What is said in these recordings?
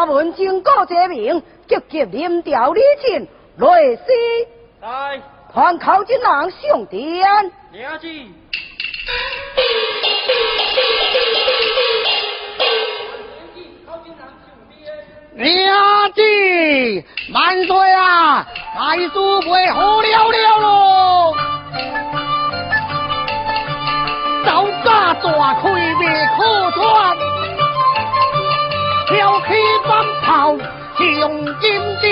衙门经过者明，积极临朝理政，累死。来，团口之人上殿。了解。了解，万岁啊！大主陪好了了喽。酒家大开未可穿。 挑起棒炮，雄金将，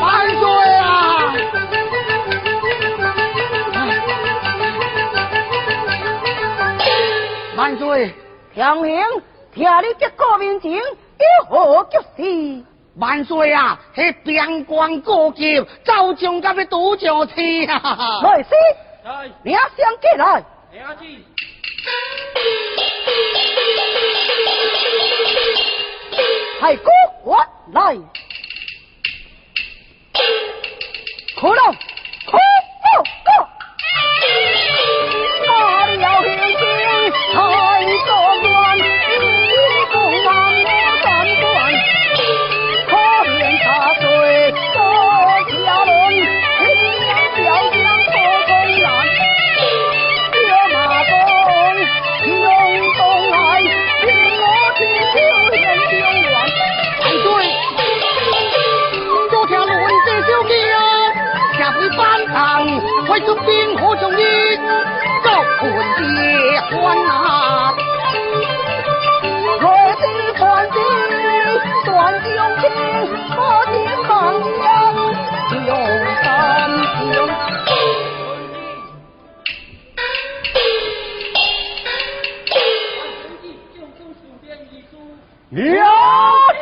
万岁啊！万岁！强行听你这个面前，以何叫事？万岁啊！迄边关过急，走将甲要堵上去啊！来师，你要先起来。了解。 太公，我来。可乐，可乐哥。我的要天星，太中官，一公王的三官，可怜他最多下人，一两小将破困难，叫马公，用东来，听我听秋言秋。 班堂为出兵可重益，各盘夜欢啊！我是团兵，团将兵，我是团将，用三将。了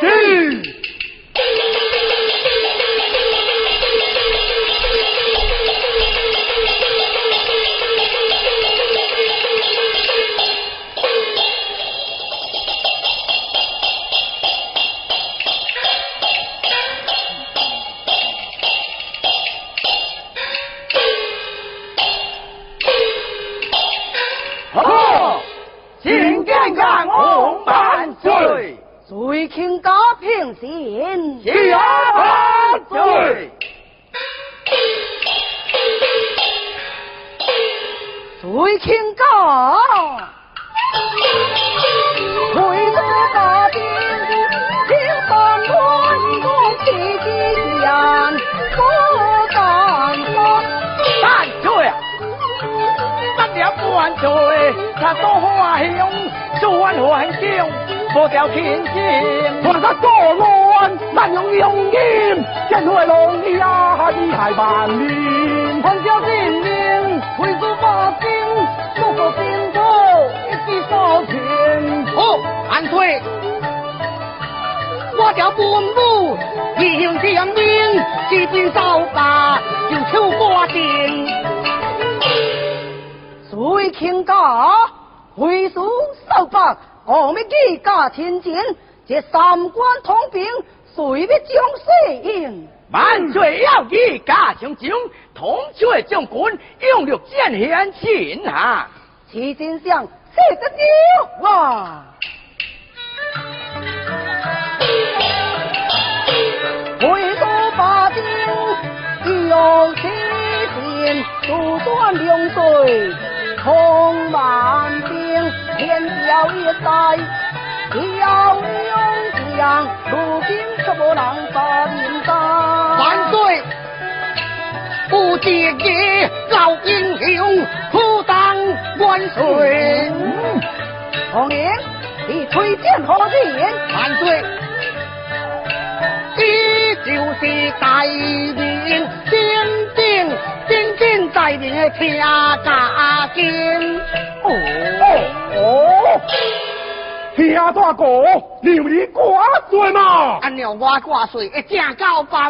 解。 会正高班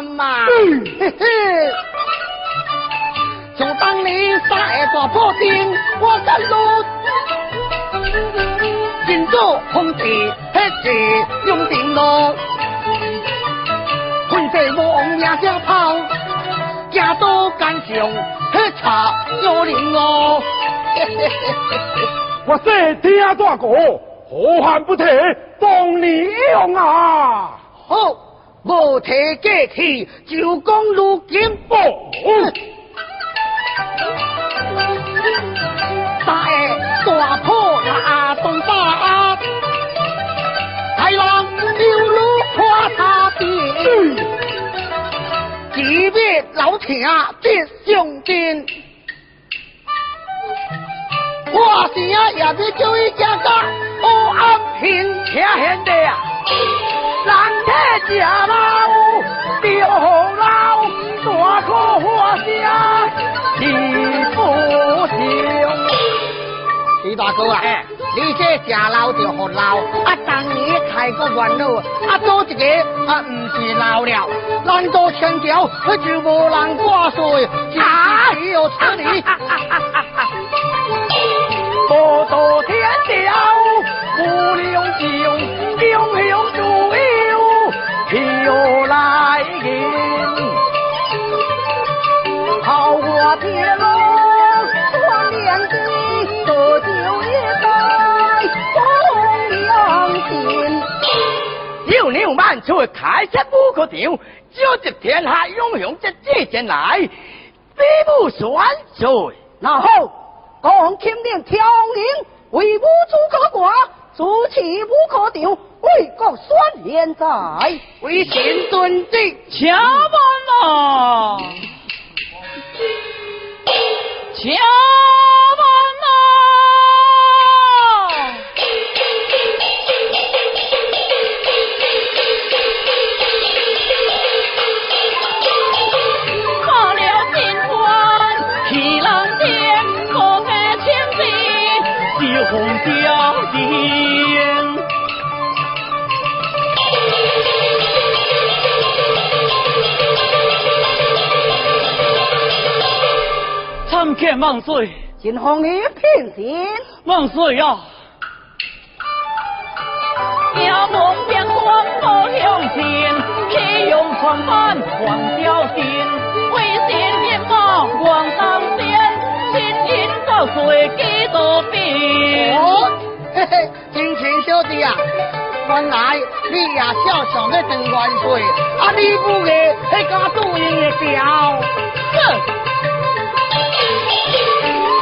嘛，嘿嘿！想当年三下大破阵，我杀入晋州皇帝，迄是雍正咯。混世无王也正跑，行到干上，迄查妖人咯。我说听大哥，好汉不提当年勇啊！好，无提过去，就讲如今不。大下大破那东巴啊，太郎牛乳破他边，几位老铁啊，这胸襟。 我是啊，也是叫伊吃个黑暗平吃现的啊，人体吃老，掉老，大苦花香吃不消。李大哥啊，你这吃老就好老，啊，当年开个玩路，啊，做一个啊，唔是老了，咱做香蕉，佢就无人挂水，只有吃你。我做天朝，不留情，英雄主义又来临。好我铁路，我面对多久一代风良心。要你万岁开设五个场，召集天下英雄之子前来，比武选帅，然后。 共钦定天命，为母主可挂，主持不可丢，为国选贤才，为神尊职，请问啊，请问啊，花了金冠，喜郎殿。 红雕缨，参见万岁！金皇爷聘请。万岁呀！要梦见黄袍两件，披用黄冠黄貂巾，为新面貌黄当先，金银高贵几多变。 哦，嘿嘿，青青小弟啊，原来你也孝顺那陈元帅，啊，你不个那家主人的表，哼，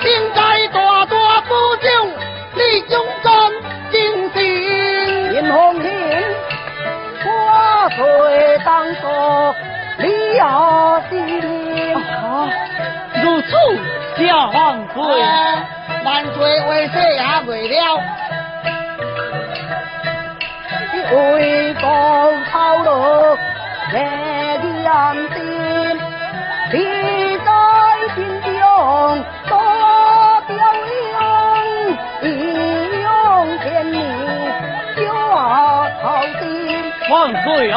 现在大大不将，你勇敢精神，英雄人，我最当作你要的人。啊，如此下万岁，万岁为谁也为了，你为国操劳。 烈焰心，你在心中多表扬，英勇天命就好心。万岁啊！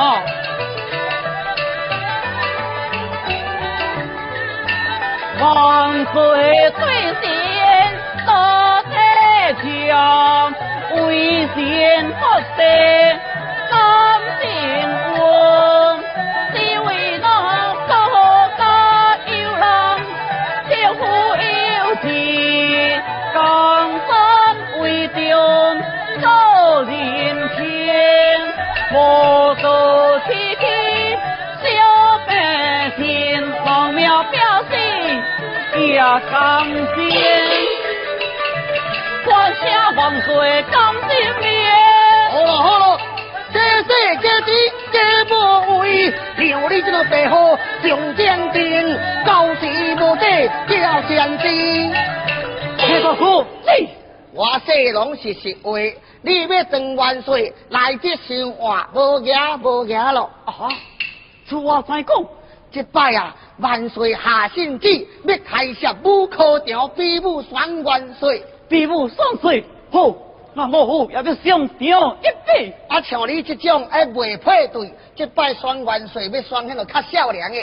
万岁最贤多得强，为贤不得三心我。 我做天天小百姓，王庙表示也甘心，官下万岁甘心面。好了好了，这世这地这无位，留你这个白虎上江边，高士无底叫贤弟。这个虎，我说拢是实话。 你要当元帅，来这生活无牙无牙咯！啊，自我先讲，这摆啊，元帅下圣旨，要开设武科场，比武双元帅，比武双帅，好，那我有也要上场一比。啊，像你这种哎未配对，这摆选元帅要选那个较少年的，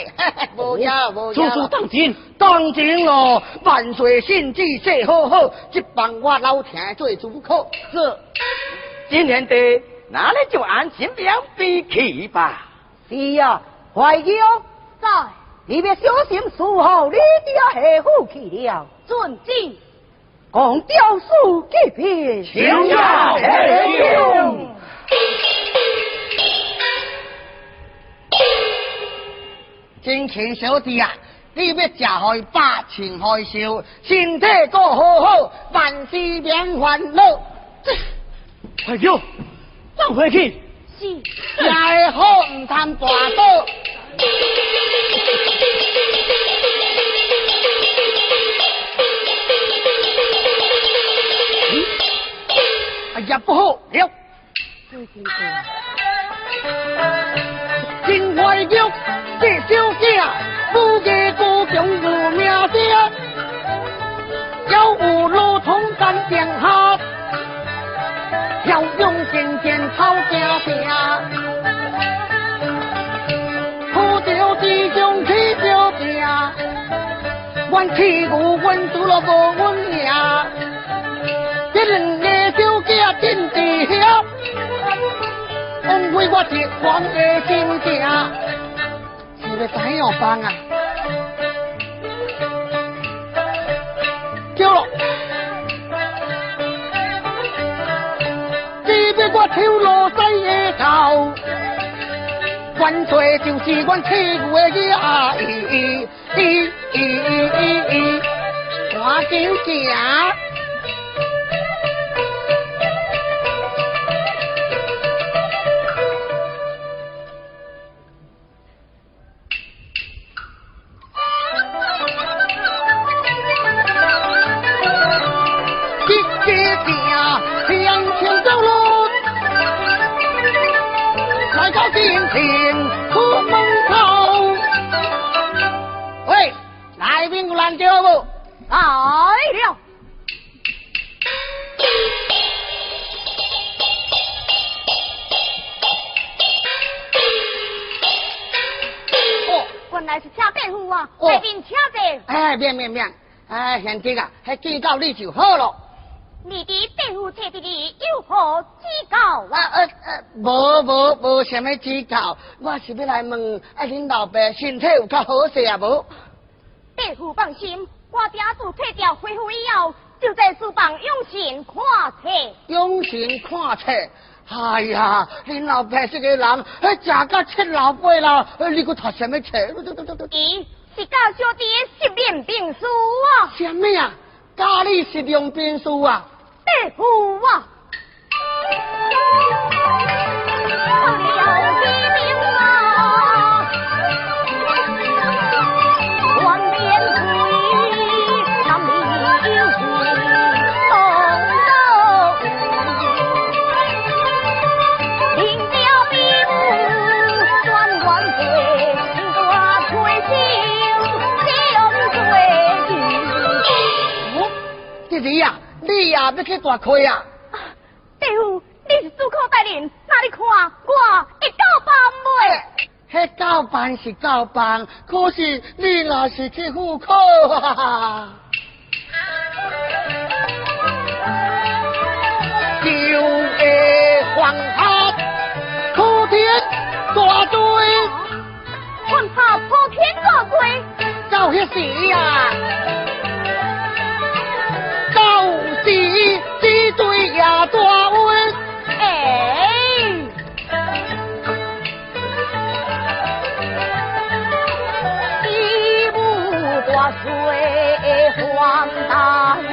无影无影。处处当真，当真咯！万岁，信旨写好好，这帮我老听做主考。是，今天的那你就安心两比去吧。是啊，怀疑哦，在，你要小心伺候，你就要下虎去了。遵旨。 共雕塑这边，请教黑兄。真奇小弟啊，你要吃害怕，穿害羞，身体都好好，万事免烦恼。黑兄，放回去。是。也好唔贪大刀。 也不好了，真怀旧，这小姐不嫁不强有名声，有五路同甘共好，骁勇健健好家庭，苦着之中起着病，阮欺负阮做了无阮命。 这两个小姐真地晓，安慰我一狂的心情，是要怎样办啊？叫了，只要我跳落西的头，原罪就是阮欺负的阿姨，赶紧行。 贤弟啊，还见到你就好了。你的对付车弟弟有何指教啊？无什么指教，我是要来问，啊，恁老爸身体有较好些啊无？对付放心，我爹自退掉恢复以后，就在书房用心看册。用心看册，哎呀，恁老爸这个人，哎，食到七老八老，你佫读什么册？咦？ 是教小弟实用兵书啊！什么啊？教你实用兵书啊！对付啊！你呀、啊，要去大开啊！对付，你是主考大人，那你看我会教班袂？迄教班是教班，可是你若是去赴考啊，就会犯下滔天大罪，犯下滔天大罪，到迄时呀！ 只对也大冤，哎，一母大水荒唐水，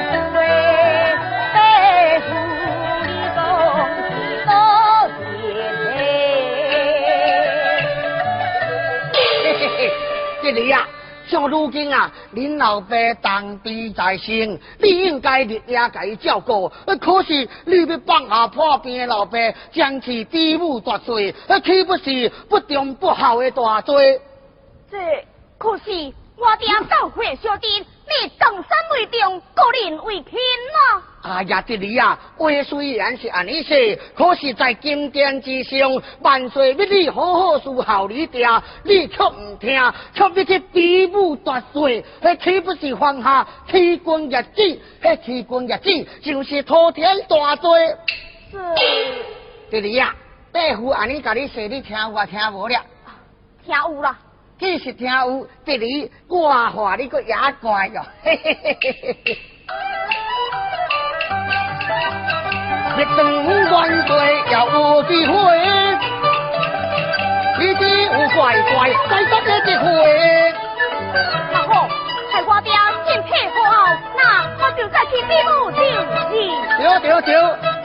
背负的东西都也累。这里呀、啊。 像如今啊，恁老爸当兵在身，你应该日夜给伊照顾。可是你要放下破病的老爸，将其逼母大罪，岂不是不忠不孝的大罪？这可是我爹受过小弟，你当山为重，个人为轻嘛。哎呀，这里啊，话虽然是安尼说，可是在金殿之上，万岁要你好好伺候你爹，你却唔听，却要去比武夺帅，迄岂不是犯下欺君逆子？迄欺君逆子就是滔天大罪。是。这里啊，大夫安尼甲你说，你听我听无了？听有啦。既是听有，第二我话你个野怪哟，嘿嘿嘿嘿嘿！一顿万岁又有智慧，你只有怪怪在得了智慧。阿好，系我爹进屁股后，那我就再去比武了。嗯，对对对，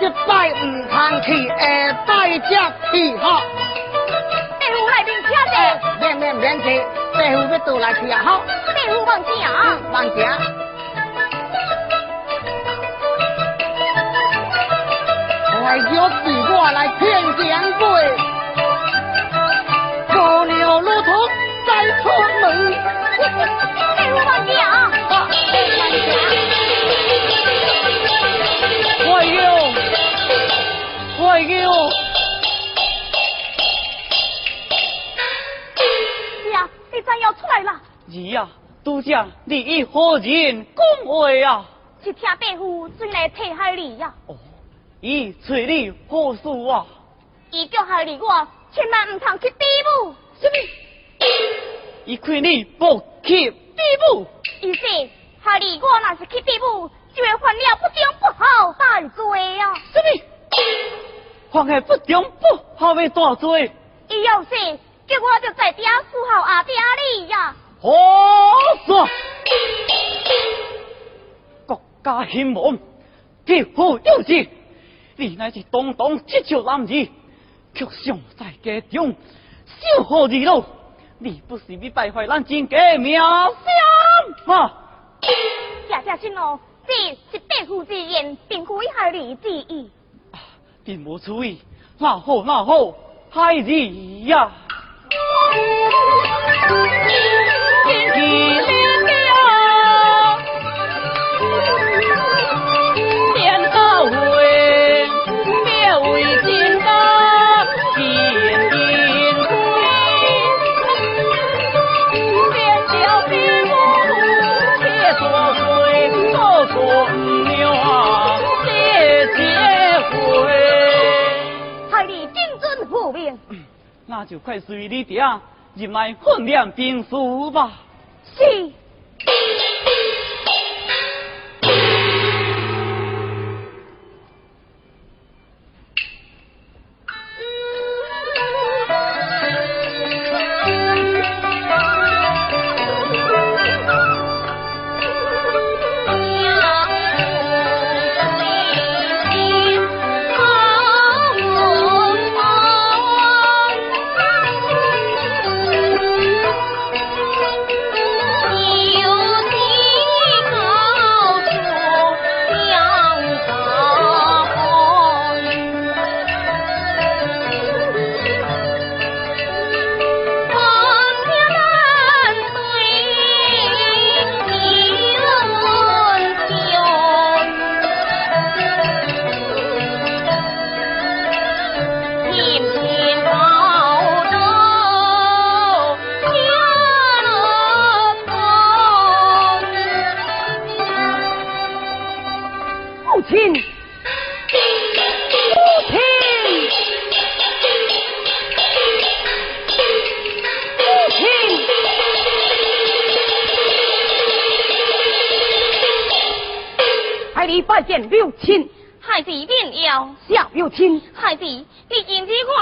一摆唔通去，下摆才去好。豆来面吃的，免吃，豆腐要倒来吃也好。豆腐忘吃啊，忘吃。哎呦，是我来骗掌柜，姑娘路途再出门。豆腐忘吃啊，好，忘吃。哎呦。咱要出来了！儿啊，都讲你一伙人讲话啊！一听伯父准来替害你呀！哦，伊找你何事啊？伊叫害你我，千万唔通去比武。什么？伊劝你不去比武。伊说害你我若是去比武，就会犯了不忠不孝大罪啊！什么？犯下不忠不孝的大罪？伊又说。叫我就在嗲伺候阿爹你呀！好说，国家兴亡，劫富救济，你乃是堂堂一朝男儿，却尚在家中守护二老，你不是要败坏咱全家名声吗？谢谢信哦，这是伯父之言，并非害你之意。并无此意，那好，害你呀！天地灵妙，天高位，别为天高，天地地，变了地母，别做鬼，做公牛啊，别结婚。害你精准护命。那就快随你爹入来训练兵书吧。是。我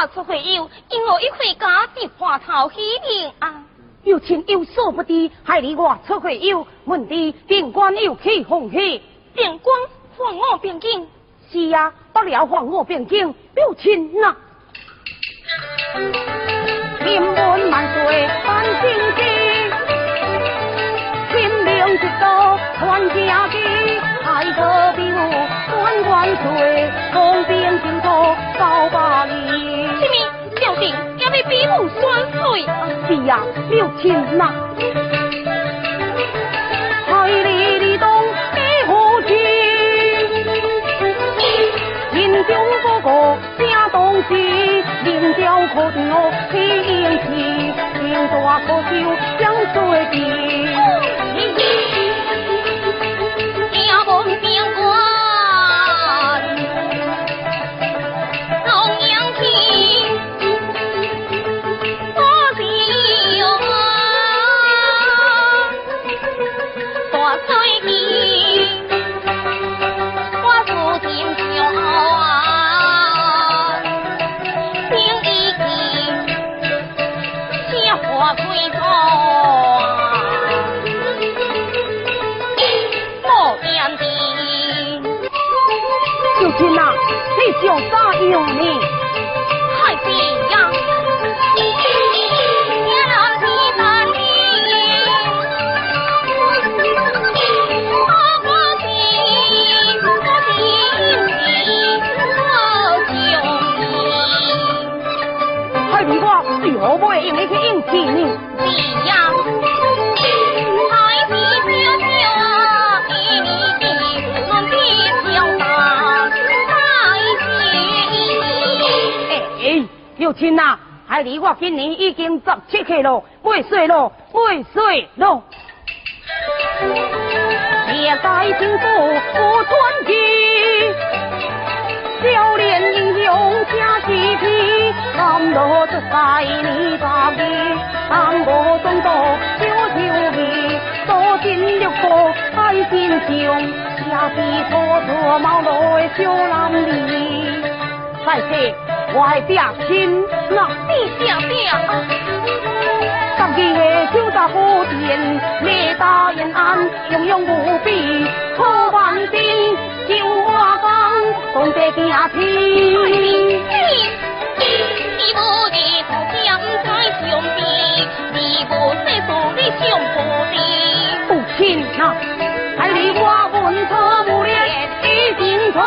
出去游，问你病官又去奉去？病官放我病境。是啊，不了放我病境，有亲呐。金门万岁万金枝，金陵一道传家枝，海哥比武官万岁，光边金刀刀把你。什么？究竟要被比武官岁？是啊，有亲呐。雕刻我天气，天大可笑将对比，叫我变官。 有啥有呢？还是一样。天老地大地，我不行，我行，我救你。还如果最后不会用那些硬气呢？一样。 有亲啊，海里我今年已经17岁了，8岁了。也该进步我专注，少年英雄加几皮，难落这百年大计，但我中国少少味，多尽六个爱心肠，也是拖着毛来小男儿，再说。 我系爹亲，那你爹，当今的小大好田，你大延安，英勇无比，苦万金，叫我讲，同地行天。你无地土乡在上边，你无世上你上无边。父亲啊，爱你我文科无叻，你真错。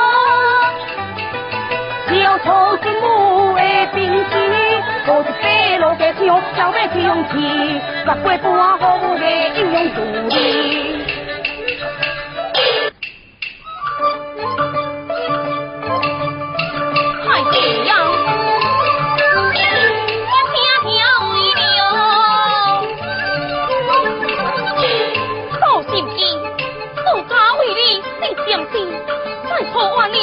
要操心母的病史，无一白路的想，要要相思，十八般好的英勇故事。太平洋，我听听为了，好心机，自家为你真相知，再可我你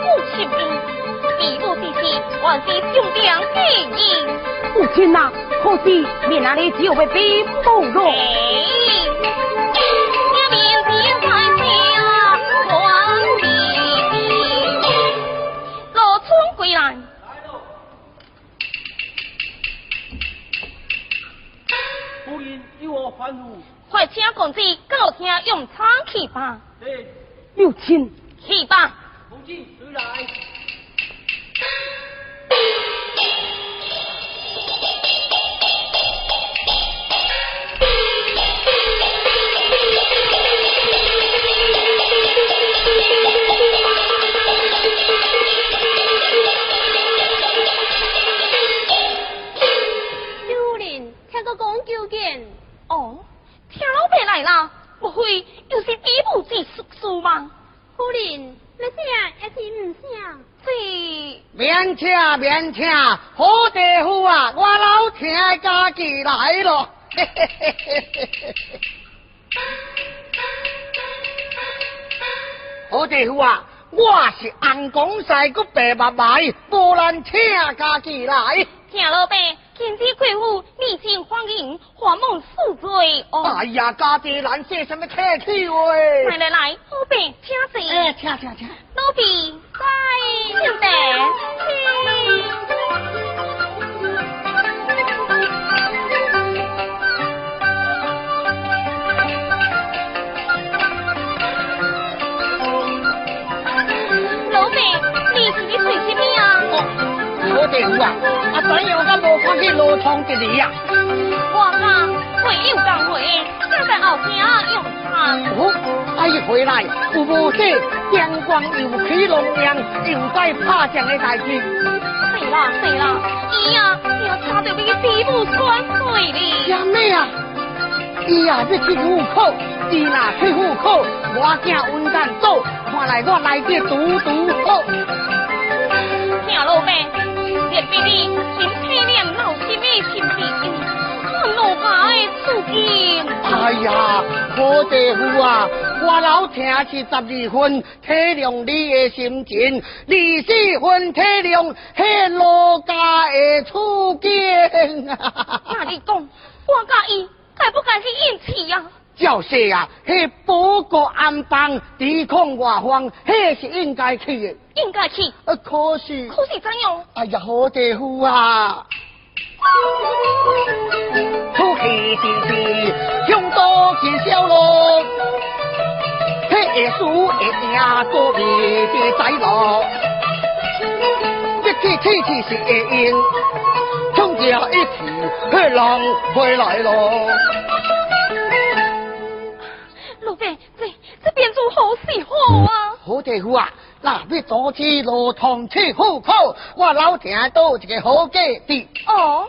不心意。 义母之事，还是兄弟之义。父亲啊，可惜你那里只有被逼不落。老村归来，夫人有何吩咐？快请公子到厅用餐去吧。对，母亲，去吧。公子随来。 主人，听个讲究件哦，听老伯来啦，莫非又是义母之事吗？夫人。 你啥也是唔啥，是免请免请，好丈夫啊，我老听家己来咯。好丈夫啊，我是红公仔骨白白白，无人请家己来。听老伯，今次贵妇你真欢迎，还望恕罪哦。哎呀，家己人说什么客气话？来来来，老伯请坐。哎，请请请。老伯在兄弟。老伯，你是你做什么啊？我丈夫啊。 啊！怎样敢无看去路通一里啊？我讲会有工会，正在后边用餐。哦，啊！一回来有无说阳光又起龙阳，又在拍仗的代志。对啦对啦，伊啊要差着比地母酸水哩。什么啊？伊啊要去户口，伊若去户口，我惊温干倒，看来我来这独好。听老妹。 别别的，今两老心的心病，我老爸的处境。哎呀，好弟夫啊，我老听是12分，体谅你的心情；24分体谅迄老家的处境啊。那你讲，我甲伊该不该去应气啊？ 照说啊，迄保国安邦、抵抗外患，迄是应该去的。应该去。可是怎样？哎呀，好地夫啊！出去就是向多见笑咯，迄会输会赢都未得知咯。一起天气是会用，冲着一起，迄浪回来咯。 老伯，这变做好事好啊！好地夫啊，那要阻止路通去户口，我老听到一个好计的。哦，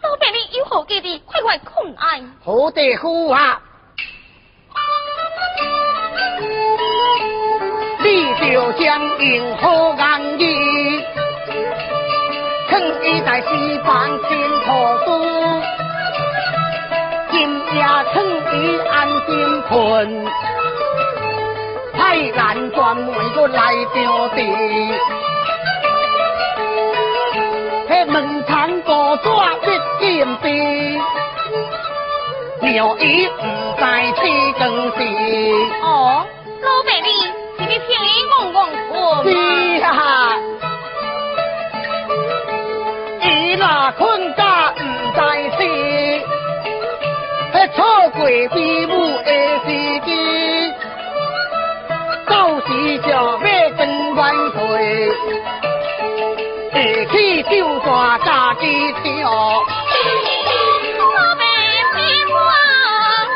老伯你有好计的，快困来。好地夫啊，你就将用好眼力，藏伊在西方净土都。 也趁伊安心困，派人专门阁来着地。迄门窗高抓一金币，鸟伊唔知天光时。哦，老伯你是咪骗伊戆戆困？是啊，伊若困觉唔知死。 错过父母的时机，到时就要跟冤罪，下起就大家己跳。我袂变我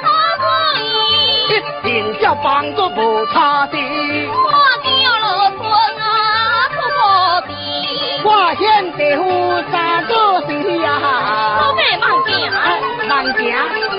好鬼，一定要帮都无差池。我掉落船啊，出无边。我现在负三个事啊。我袂慢行，慢行。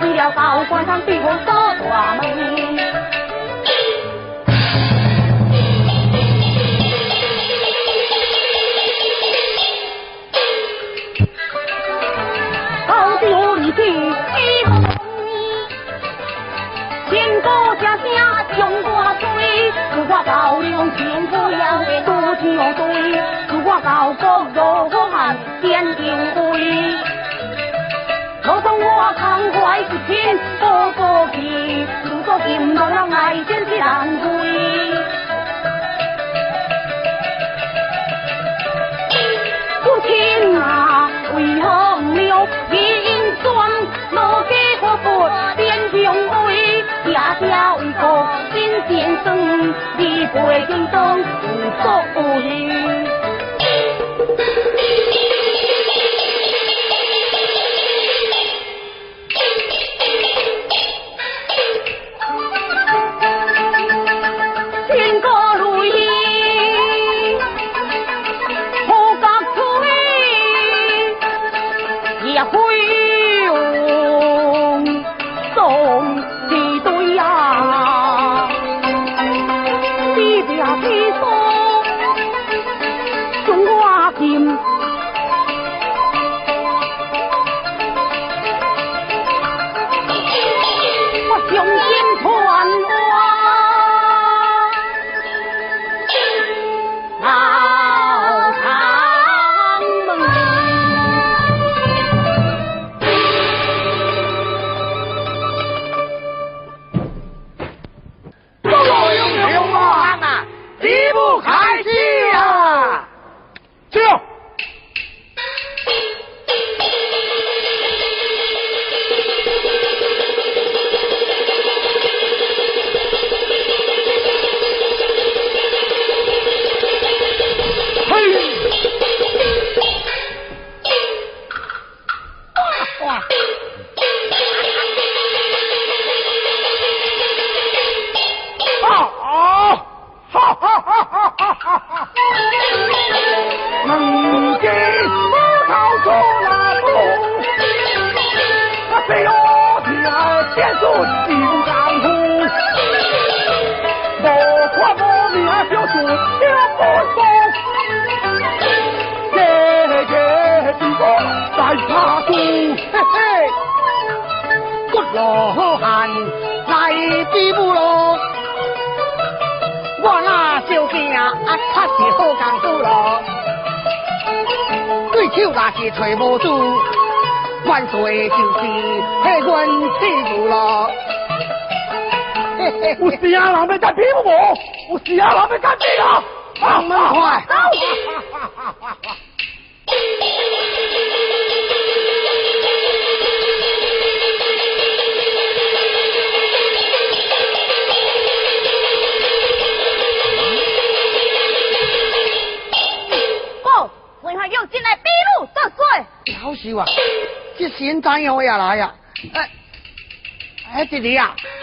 为了高官上对我做大梦。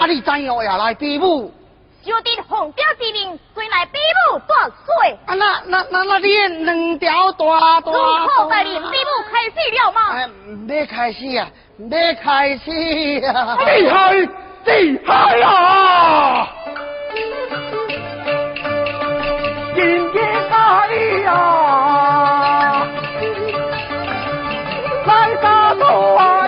你怎样也来比武？小弟奉教之命，虽来比武作祟。啊，那你的两条大。如何在你比武开始了吗？哎，没开始啊，没开始啊！厉害，厉害啊！今天哪里呀？来打赌啊！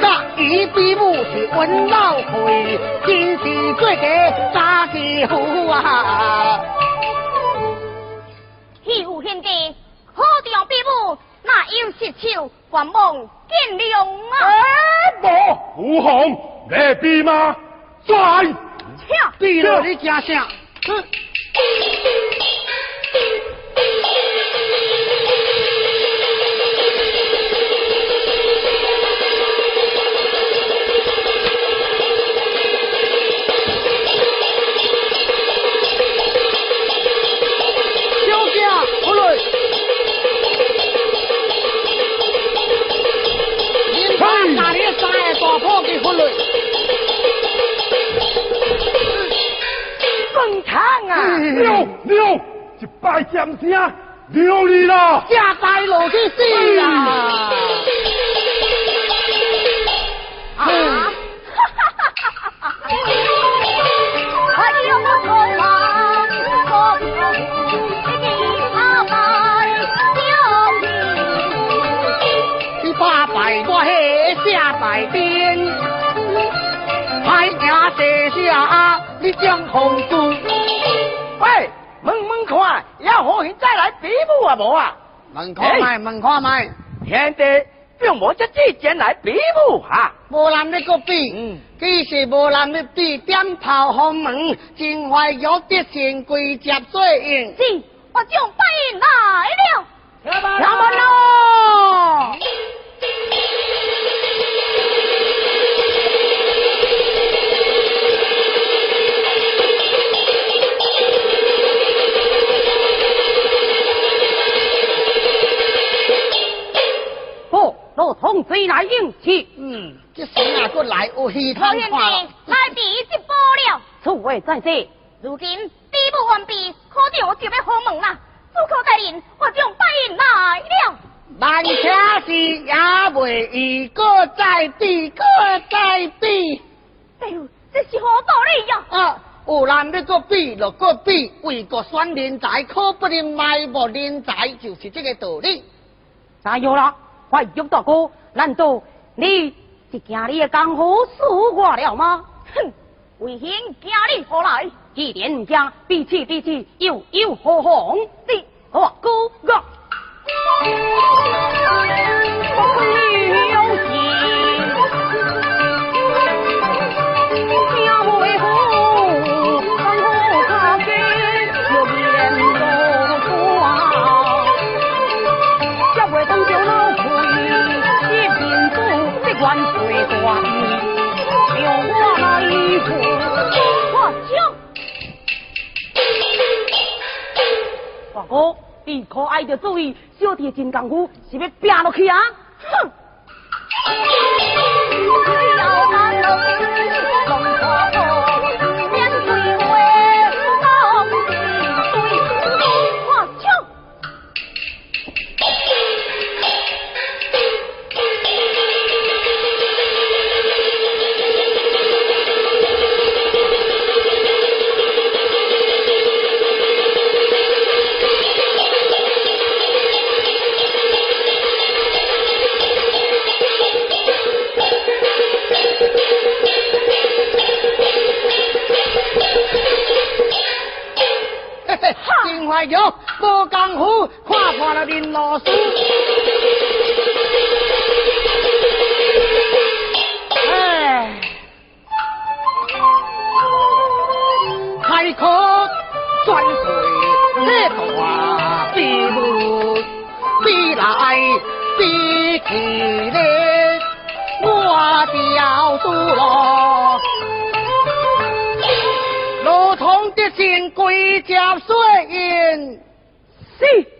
甲鱼比武是阮老辈，真是过家家己好啊！戏有献技，好场比武，哪有失手？还望见谅啊！哎，无吴红，你比吗？在。比了你惊啥？哼！ 牛，一摆剑声，牛你啦！下台落去死啦！那地下你将红珠。喂，问看，要好现再来比武啊无啊？问看卖，问看卖，现在并无这之前来比武哈。无人要个比，既是无人要比，点头红门，真怀有得神归接水应。是，我将拜来了。 나만나 어, 너 성수인 아잉치 기승하고 라이 오히 탄화 라이 비지 뽀려 수고에 자세 루긴 띠부 원비 커디 오집에 호멍나 出口大人，我将拜来了。万车是也未易，搁再比，搁再比。哎呦，这是何道理呀？啊，有人要搁比，就搁比，为国选人才，可不能埋没人才，就是这个道理。加油啦，怀玉大哥，难道你是惊你的江湖输我了吗？哼，为兄惊你何来？ 既然唔惊，彼此彼此，悠悠何妨？你我孤我，我有情。 哥，你可爱着注意，小弟真功夫是要拼落去啊！哼！快玉，无功夫，看破了林老师。哎，还可转回这大比武，比来比去嘞，我掉输了。 路通的金龟甲碎银，是。